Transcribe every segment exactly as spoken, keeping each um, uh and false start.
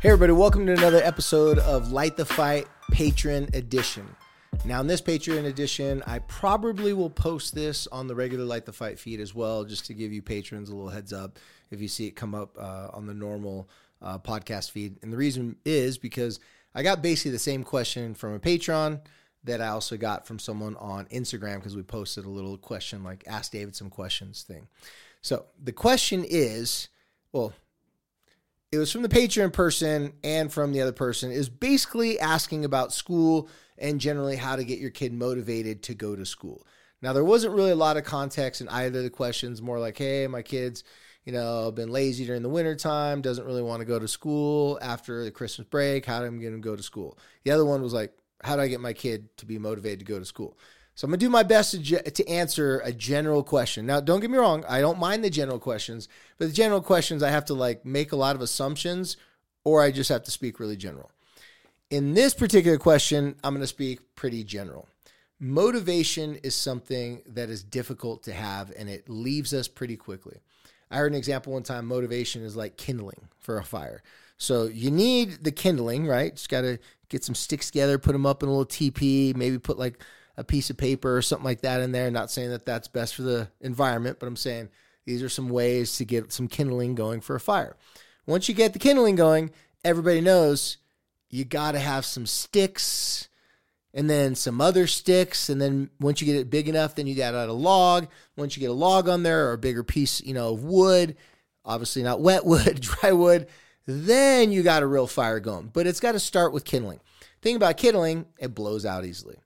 Hey everybody, welcome to another episode of Light the Fight Patron Edition. Now in this Patreon edition, I probably will post this on the regular Light the Fight feed as well, just to give you patrons a little heads up if you see it come up uh, on the normal uh, podcast feed. And the reason is because I got basically the same question from a patron that I also got from someone on Instagram, because we posted a little question like Ask David Some Questions thing. So the question is, well, it was from the Patreon person and from the other person, is basically asking about school and generally how to get your kid motivated to go to school. Now, there wasn't really a lot of context in either of the questions, more like, hey, my kid's, you know, been lazy during the wintertime, doesn't really want to go to school after the Christmas break, how am I going to go to school? The other one was like, how do I get my kid to be motivated to go to school? So I'm going to do my best to, ge- to answer a general question. Now, don't get me wrong, I don't mind the general questions, but the general questions I have to like make a lot of assumptions, or I just have to speak really general. In this particular question, I'm going to speak pretty general. Motivation is something that is difficult to have, and it leaves us pretty quickly. I heard an example one time, motivation is like kindling for a fire. So you need the kindling, right? Just got to get some sticks together, put them up in a little teepee, maybe put like a piece of paper or something like that in there. Not saying that that's best for the environment, but I'm saying these are some ways to get some kindling going for a fire. Once you get the kindling going, everybody knows you got to have some sticks and then some other sticks. And then once you get it big enough, then you got out a log. Once you get a log on there or a bigger piece, you know, of wood, obviously not wet wood, dry wood, then you got a real fire going. But it's got to start with kindling. Thing about kindling, it blows out easily.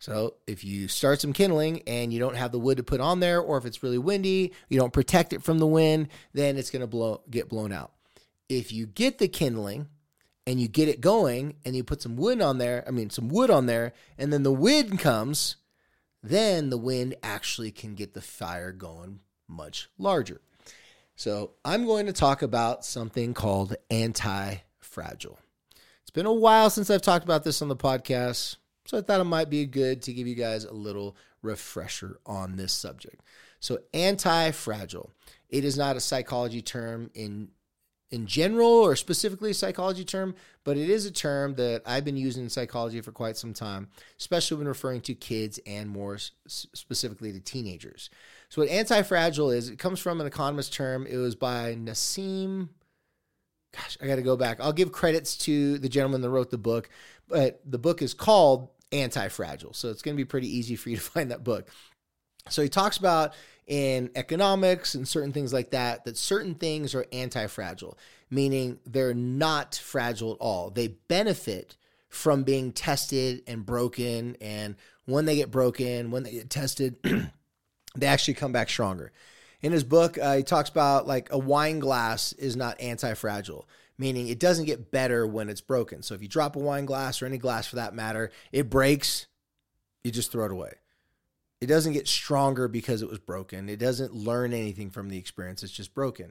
So if you start some kindling and you don't have the wood to put on there, or if it's really windy, you don't protect it from the wind, then it's going to blow get blown out. If you get the kindling and you get it going and you put some wood on there, I mean some wood on there, and then the wind comes, then the wind actually can get the fire going much larger. So I'm going to talk about something called anti-fragile. It's been a while since I've talked about this on the podcast, so I thought it might be good to give you guys a little refresher on this subject. So anti-fragile, it is not a psychology term in in general or specifically a psychology term, but it is a term that I've been using in psychology for quite some time, especially when referring to kids and more specifically to teenagers. So what anti-fragile is, it comes from an economist term. It was by Nassim. Gosh, I got to go back. I'll give credits to the gentleman that wrote the book, but the book is called Anti-Fragile. So it's going to be pretty easy for you to find that book. So he talks about in economics and certain things like that, that certain things are anti-fragile, meaning they're not fragile at all. They benefit from being tested and broken. And when they get broken, when they get tested, they actually come back stronger. In his book, uh, he talks about like a wine glass is not anti-fragile, meaning it doesn't get better when it's broken. So if you drop a wine glass or any glass for that matter, it breaks, you just throw it away. It doesn't get stronger because it was broken. It doesn't learn anything from the experience. It's just broken.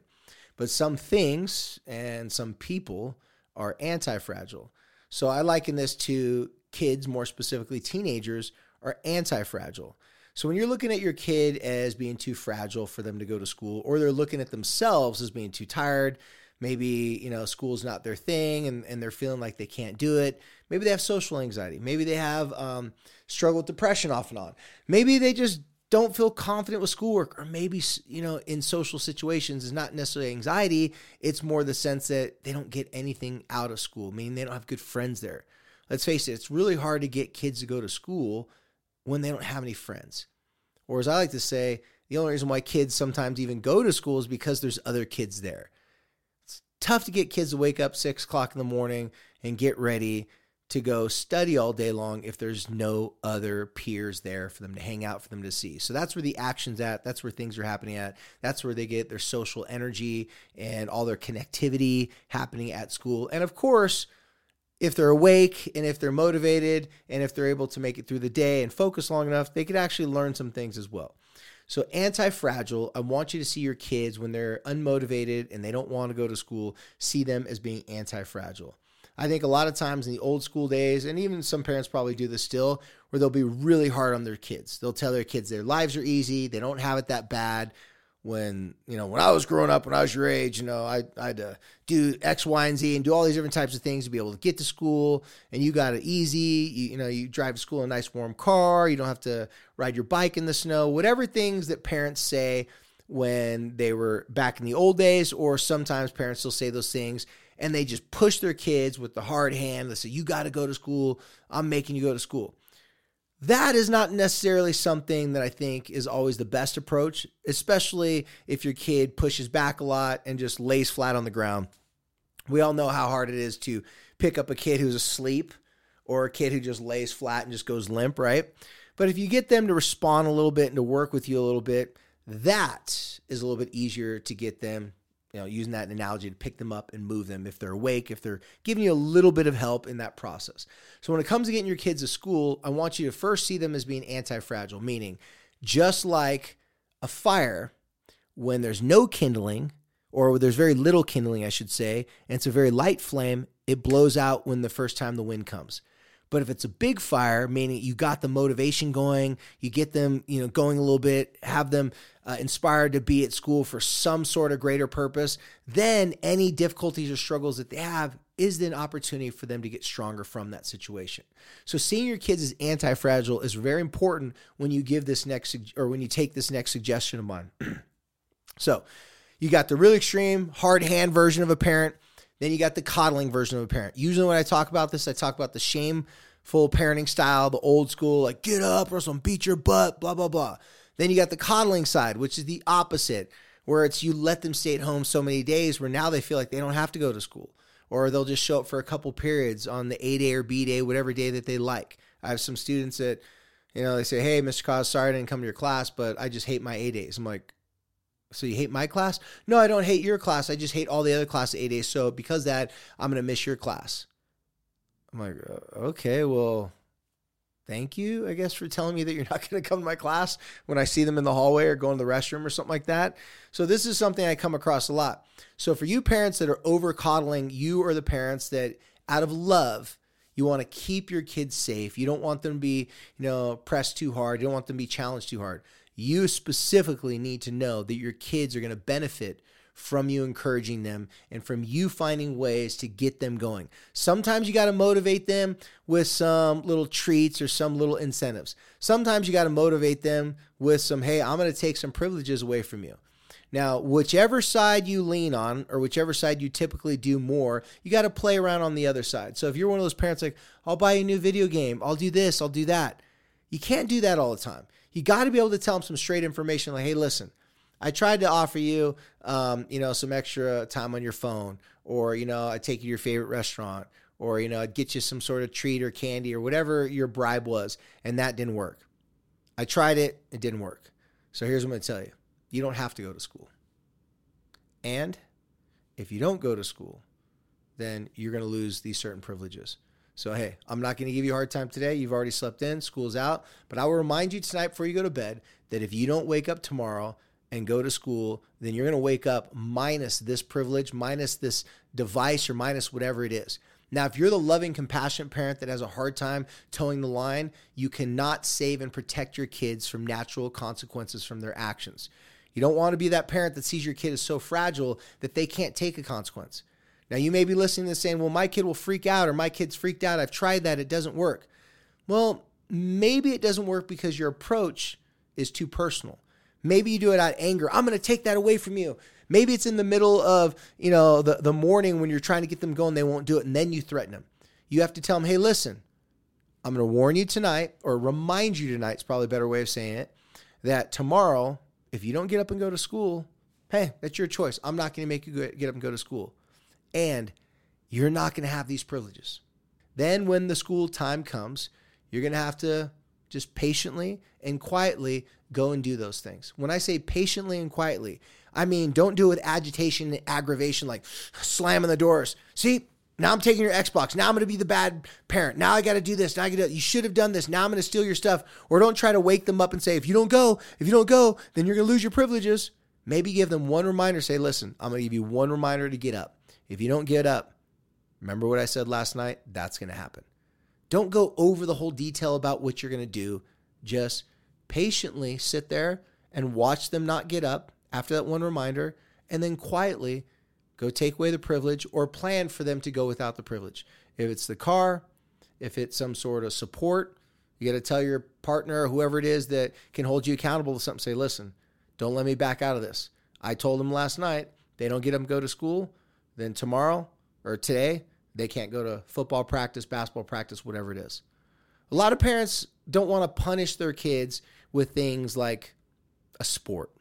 But some things and some people are anti-fragile. So I liken this to kids, more specifically teenagers, are anti-fragile. So when you're looking at your kid as being too fragile for them to go to school, or they're looking at themselves as being too tired, maybe, you know, school's not their thing and, and they're feeling like they can't do it. Maybe they have social anxiety. Maybe they have um, struggle with depression off and on. Maybe they just don't feel confident with schoolwork, or maybe, you know, in social situations is not necessarily anxiety. It's more the sense that they don't get anything out of school, meaning they don't have good friends there. Let's face it, it's really hard to get kids to go to school when they don't have any friends. Or as I like to say, the only reason why kids sometimes even go to school is because there's other kids there. It's tough to get kids to wake up six o'clock in the morning and get ready to go study all day long if there's no other peers there for them to hang out, for them to see. So that's where the action's at. That's where things are happening at. That's where they get their social energy and all their connectivity happening at school. And of course, if they're awake and if they're motivated and if they're able to make it through the day and focus long enough, they could actually learn some things as well. So anti-fragile, I want you to see your kids when they're unmotivated and they don't want to go to school, see them as being anti-fragile. I think a lot of times in the old school days, and even some parents probably do this still, where they'll be really hard on their kids. They'll tell their kids their lives are easy, they don't have it that bad. When, you know, when I was growing up, when I was your age, you know, I, I had to do X, Y, and Z and do all these different types of things to be able to get to school. And you got it easy. You, you know, you drive to school in a nice warm car. You don't have to ride your bike in the snow. Whatever things that parents say when they were back in the old days, or sometimes parents still say those things and they just push their kids with the hard hand. They say, you got to go to school. I'm making you go to school. That is not necessarily something that I think is always the best approach, especially if your kid pushes back a lot and just lays flat on the ground. We all know how hard it is to pick up a kid who's asleep or a kid who just lays flat and just goes limp, right? But if you get them to respond a little bit and to work with you a little bit, that is a little bit easier to get them, you know, using that analogy, to pick them up and move them if they're awake, if they're giving you a little bit of help in that process. So when it comes to getting your kids to school, I want you to first see them as being anti-fragile, meaning just like a fire, when there's no kindling, or there's very little kindling, I should say, and it's a very light flame, it blows out when the first time the wind comes. But if it's a big fire, meaning you got the motivation going, you get them, you know, going a little bit, have them uh, inspired to be at school for some sort of greater purpose, then any difficulties or struggles that they have is an opportunity for them to get stronger from that situation. So seeing your kids as anti-fragile is very important when you give this next, or when you take this next suggestion of mine. So you got the really extreme, hard hand version of a parent. Then you got the coddling version of a parent. Usually when I talk about this, I talk about the shameful parenting style, the old school, like get up or else I'm gonna beat your butt, blah, blah, blah. Then you got the coddling side, which is the opposite, where it's you let them stay at home so many days where now they feel like they don't have to go to school, or they'll just show up for a couple periods on the A day or B day, whatever day that they like. I have some students that, you know, they say, hey, Mister Cos, sorry I didn't come to your class, but I just hate my A days. I'm like, so you hate my class? No, I don't hate your class. I just hate all the other class at eight A. So because of that, I'm going to miss your class. I'm like, okay, well, thank you, I guess, for telling me that you're not going to come to my class when I see them in the hallway or go in the restroom or something like that. So this is something I come across a lot. So for you parents that are over coddling, you are the parents that out of love, you want to keep your kids safe. You don't want them to be, you know, pressed too hard. You don't want them to be challenged too hard. You specifically need to know that your kids are going to benefit from you encouraging them and from you finding ways to get them going. Sometimes you got to motivate them with some little treats or some little incentives. Sometimes you got to motivate them with some, hey, I'm going to take some privileges away from you. Now, whichever side you lean on, or whichever side you typically do more, you got to play around on the other side. So if you're one of those parents like, I'll buy you a new video game, I'll do this, I'll do that. You can't do that all the time. You got to be able to tell them some straight information like, hey, listen, I tried to offer you, um, you know, some extra time on your phone, or, you know, I take you to your favorite restaurant, or, you know, I'd get you some sort of treat or candy or whatever your bribe was, and that didn't work. I tried it. It didn't work. So here's what I'm going to tell you. You don't have to go to school. And if you don't go to school, then you're going to lose these certain privileges. So, hey, I'm not going to give you a hard time today. You've already slept in. School's out. But I will remind you tonight before you go to bed that if you don't wake up tomorrow and go to school, then you're going to wake up minus this privilege, minus this device, or minus whatever it is. Now, if you're the loving, compassionate parent that has a hard time towing the line, you cannot save and protect your kids from natural consequences from their actions. You don't want to be that parent that sees your kid is so fragile that they can't take a consequence. Now, you may be listening to this saying, well, my kid will freak out, or my kid's freaked out. I've tried that. It doesn't work. Well, maybe it doesn't work because your approach is too personal. Maybe you do it out of anger. I'm going to take that away from you. Maybe it's in the middle of, you know, the, the morning when you're trying to get them going, they won't do it. And then you threaten them. You have to tell them, hey, listen, I'm going to warn you tonight, or remind you tonight, it's probably a better way of saying it, that tomorrow, if you don't get up and go to school, hey, that's your choice. I'm not going to make you get up and go to school. And you're not going to have these privileges. Then when the school time comes, you're going to have to just patiently and quietly go and do those things. When I say patiently and quietly, I mean, don't do it with agitation and aggravation, like slamming the doors. See, Now I'm taking your Xbox. Now I'm going to be the bad parent. Now I got to do this. Now I got to, you should have done this. Now I'm going to steal your stuff. Or don't try to wake them up and say, if you don't go, if you don't go, then you're going to lose your privileges. Maybe give them one reminder. Say, listen, I'm going to give you one reminder to get up. If you don't get up, remember what I said last night? That's going to happen. Don't go over the whole detail about what you're going to do. Just patiently sit there and watch them not get up after that one reminder, and then quietly go take away the privilege or plan for them to go without the privilege. If it's the car, if it's some sort of support, you got to tell your partner or whoever it is that can hold you accountable to something. Say, listen, don't let me back out of this. I told them last night they don't get them to go to school. Then tomorrow or today, they can't go to football practice, basketball practice, whatever it is. A lot of parents don't want to punish their kids with things like a sport.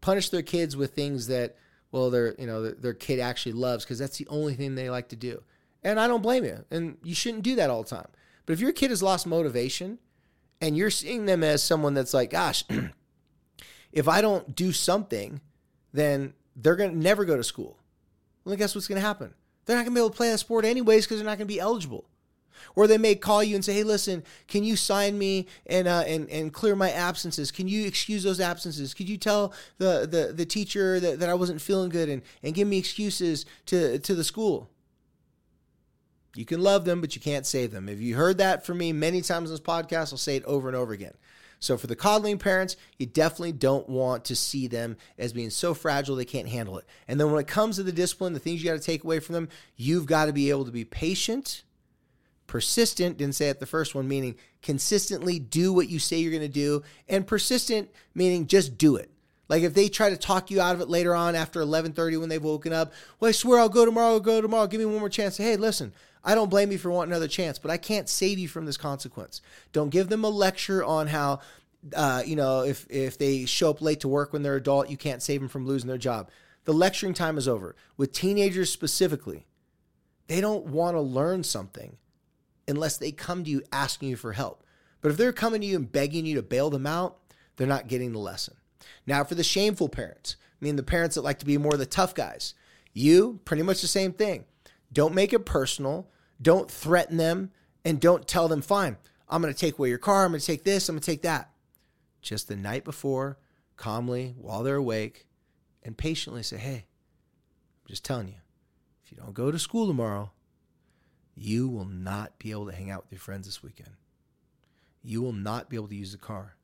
Punish their kids with things that, well, their you know their kid actually loves because that's the only thing they like to do. And I don't blame you. And you shouldn't do that all the time. But if your kid has lost motivation and you're seeing them as someone that's like, gosh, if I don't do something, then they're going to never go to school. Well, guess what's going to happen? They're not going to be able to play that sport anyways because they're not going to be eligible. Or they may call you and say, hey, listen, can you sign me and uh, and and clear my absences? Can you excuse those absences? Could you tell the the, the teacher that, that I wasn't feeling good and, and give me excuses to, to the school? You can love them, but you can't save them. If you heard that from me many times on this podcast, I'll say it over and over again. So for the coddling parents, you definitely don't want to see them as being so fragile they can't handle it. And then when it comes to the discipline, the things you got to take away from them, you've got to be able to be patient. Persistent, didn't say it the first one, meaning consistently do what you say you're going to do. And persistent, meaning just do it. Like if they try to talk you out of it later on after eleven thirty when they've woken up, well, I swear I'll go tomorrow, I'll go tomorrow. Give me one more chance. Hey, listen, I don't blame you for wanting another chance, but I can't save you from this consequence. Don't give them a lecture on how, uh, you know, if, if they show up late to work when they're adult, you can't save them from losing their job. The lecturing time is over. With teenagers specifically, they don't want to learn something unless they come to you asking you for help. But if they're coming to you and begging you to bail them out, they're not getting the lesson. Now for the shameful parents, I mean the parents that like to be more the tough guys, you, pretty much the same thing. Don't make it personal. Don't threaten them and don't tell them, fine, I'm going to take away your car. I'm going to take this. I'm going to take that. Just the night before, calmly, while they're awake, and patiently say, hey, I'm just telling you, if you don't go to school tomorrow, you will not be able to hang out with your friends this weekend. You will not be able to use the car.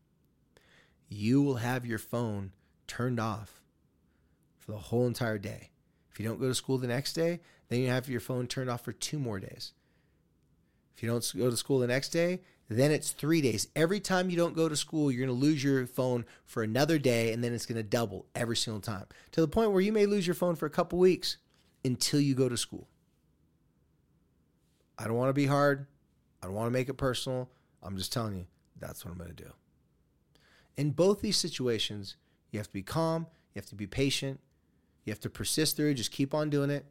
You will have your phone turned off for the whole entire day. If you don't go to school the next day, then you have your phone turned off for two more days. If you don't go to school the next day, then it's three days. Every time you don't go to school, you're going to lose your phone for another day, and then it's going to double every single time to the point where you may lose your phone for a couple weeks until you go to school. I don't want to be hard. I don't want to make it personal. I'm just telling you, that's what I'm going to do. In both these situations, you have to be calm. You have to be patient. You have to persist through. Just keep on doing it.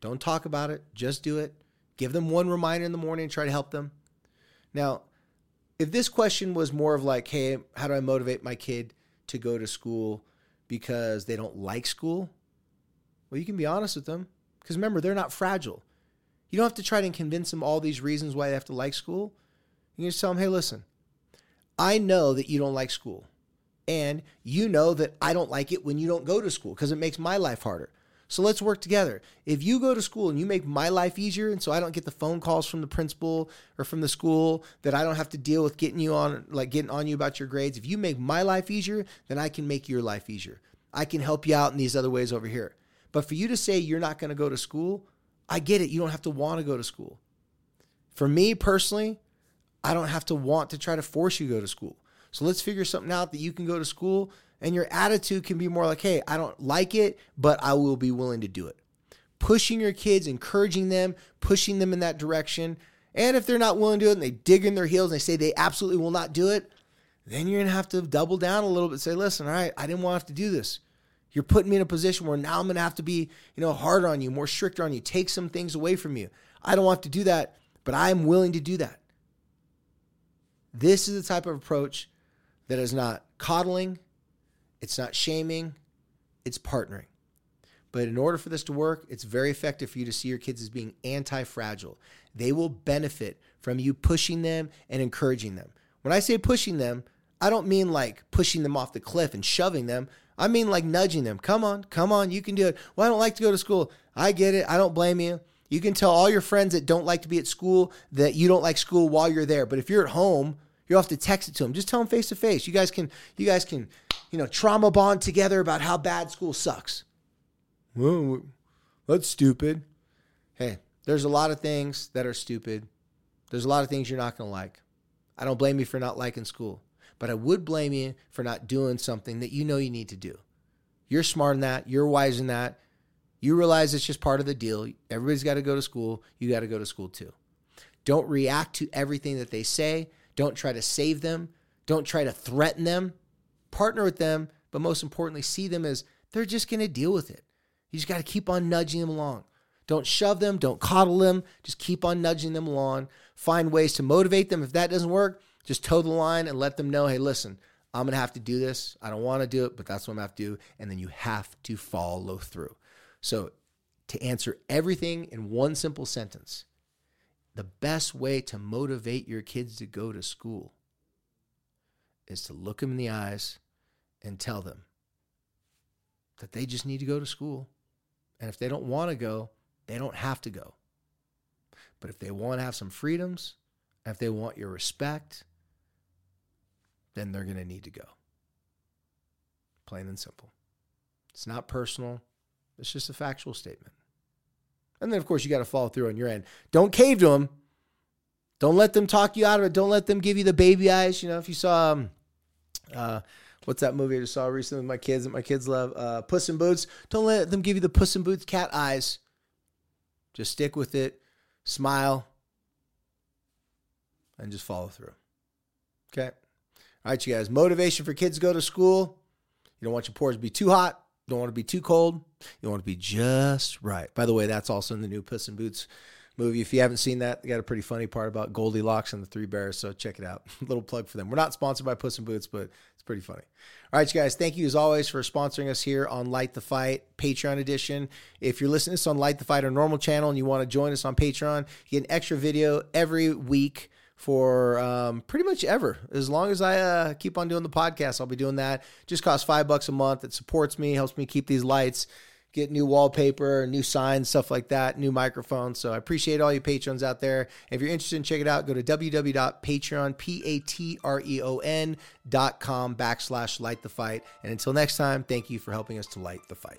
Don't talk about it. Just do it. Give them one reminder in the morning and try to help them. Now, if this question was more of like, hey, how do I motivate my kid to go to school because they don't like school? Well, you can be honest with them because remember, they're not fragile. You don't have to try to convince them all these reasons why they have to like school. You can just tell them, hey, listen, I know that you don't like school. And you know that I don't like it when you don't go to school because it makes my life harder. So let's work together. If you go to school and you make my life easier and so I don't get the phone calls from the principal or from the school, that I don't have to deal with getting you on, like getting on you about your grades. If you make my life easier, then I can make your life easier. I can help you out in these other ways over here. But for you to say you're not going to go to school, I get it. You don't have to want to go to school. For me personally, I don't have to want to try to force you to go to school. So let's figure something out that you can go to school and your attitude can be more like, hey, I don't like it, but I will be willing to do it. Pushing your kids, encouraging them, pushing them in that direction. And if they're not willing to do it and they dig in their heels and they say they absolutely will not do it, then you're going to have to double down a little bit and say, listen, all right, I didn't want to have to do this. You're putting me in a position where now I'm going to have to be, you know, harder on you, more stricter on you, take some things away from you. I don't want to do that, but I'm willing to do that. This is the type of approach that is not coddling. It's not shaming. It's partnering. But in order for this to work, it's very effective for you to see your kids as being anti-fragile. They will benefit from you pushing them and encouraging them. When I say pushing them, I don't mean like pushing them off the cliff and shoving them. I mean like nudging them. Come on, come on, you can do it. Well, I don't like to go to school. I get it. I don't blame you. You can tell all your friends that don't like to be at school that you don't like school while you're there. But if you're at home, you'll have to text it to them. Just tell them face to face. You guys can, you guys can, you know, trauma bond together about how bad school sucks. Well, that's stupid. Hey, there's a lot of things that are stupid. There's a lot of things you're not going to like. I don't blame you for not liking school, but I would blame you for not doing something that you know you need to do. You're smart in that. You're wise in that. You realize it's just part of the deal. Everybody's got to go to school. You got to go to school too. Don't react to everything that they say. Don't try to save them. Don't try to threaten them. Partner with them, but most importantly, see them as they're just going to deal with it. You just got to keep on nudging them along. Don't shove them. Don't coddle them. Just keep on nudging them along. Find ways to motivate them. If that doesn't work, just toe the line and let them know, hey, listen, I'm going to have to do this. I don't want to do it, but that's what I'm going to have to do. And then you have to follow through. So to answer everything in one simple sentence, the best way to motivate your kids to go to school is to look them in the eyes and tell them that they just need to go to school. And if they don't want to go, they don't have to go. But if they want to have some freedoms, if they want your respect, then they're going to need to go. Plain and simple. It's not personal. It's just a factual statement. And then, of course, you got to follow through on your end. Don't cave to them. Don't let them talk you out of it. Don't let them give you the baby eyes. You know, if you saw, um, uh, what's that movie I just saw recently with my kids that my kids love? Uh, Puss in Boots. Don't let them give you the Puss in Boots cat eyes. Just stick with it. Smile. And just follow through. Okay? All right, you guys. Motivation for kids to go to school. You don't want your porridge to be too hot. You don't want to be too cold. You want to be just right. By the way, that's also in the new Puss in Boots movie. If you haven't seen that, they got a pretty funny part about Goldilocks and the Three Bears, so check it out. A little plug for them. We're not sponsored by Puss in Boots, but it's pretty funny. All right, you guys, thank you as always for sponsoring us here on Light the Fight, Patreon edition. If you're listening to this on Light the Fight, our normal channel, and you want to join us on Patreon, you get an extra video every week for um, pretty much ever. As long as I uh, keep on doing the podcast, I'll be doing that. Just costs five bucks a month. It supports me, helps me keep these lights, get new wallpaper, new signs, stuff like that, new microphones. So I appreciate all you patrons out there. If you're interested in checking it out, go to www.patreon, P-A-T-R-E-O-N dot com backslash light the fight. And until next time, thank you for helping us to light the fight.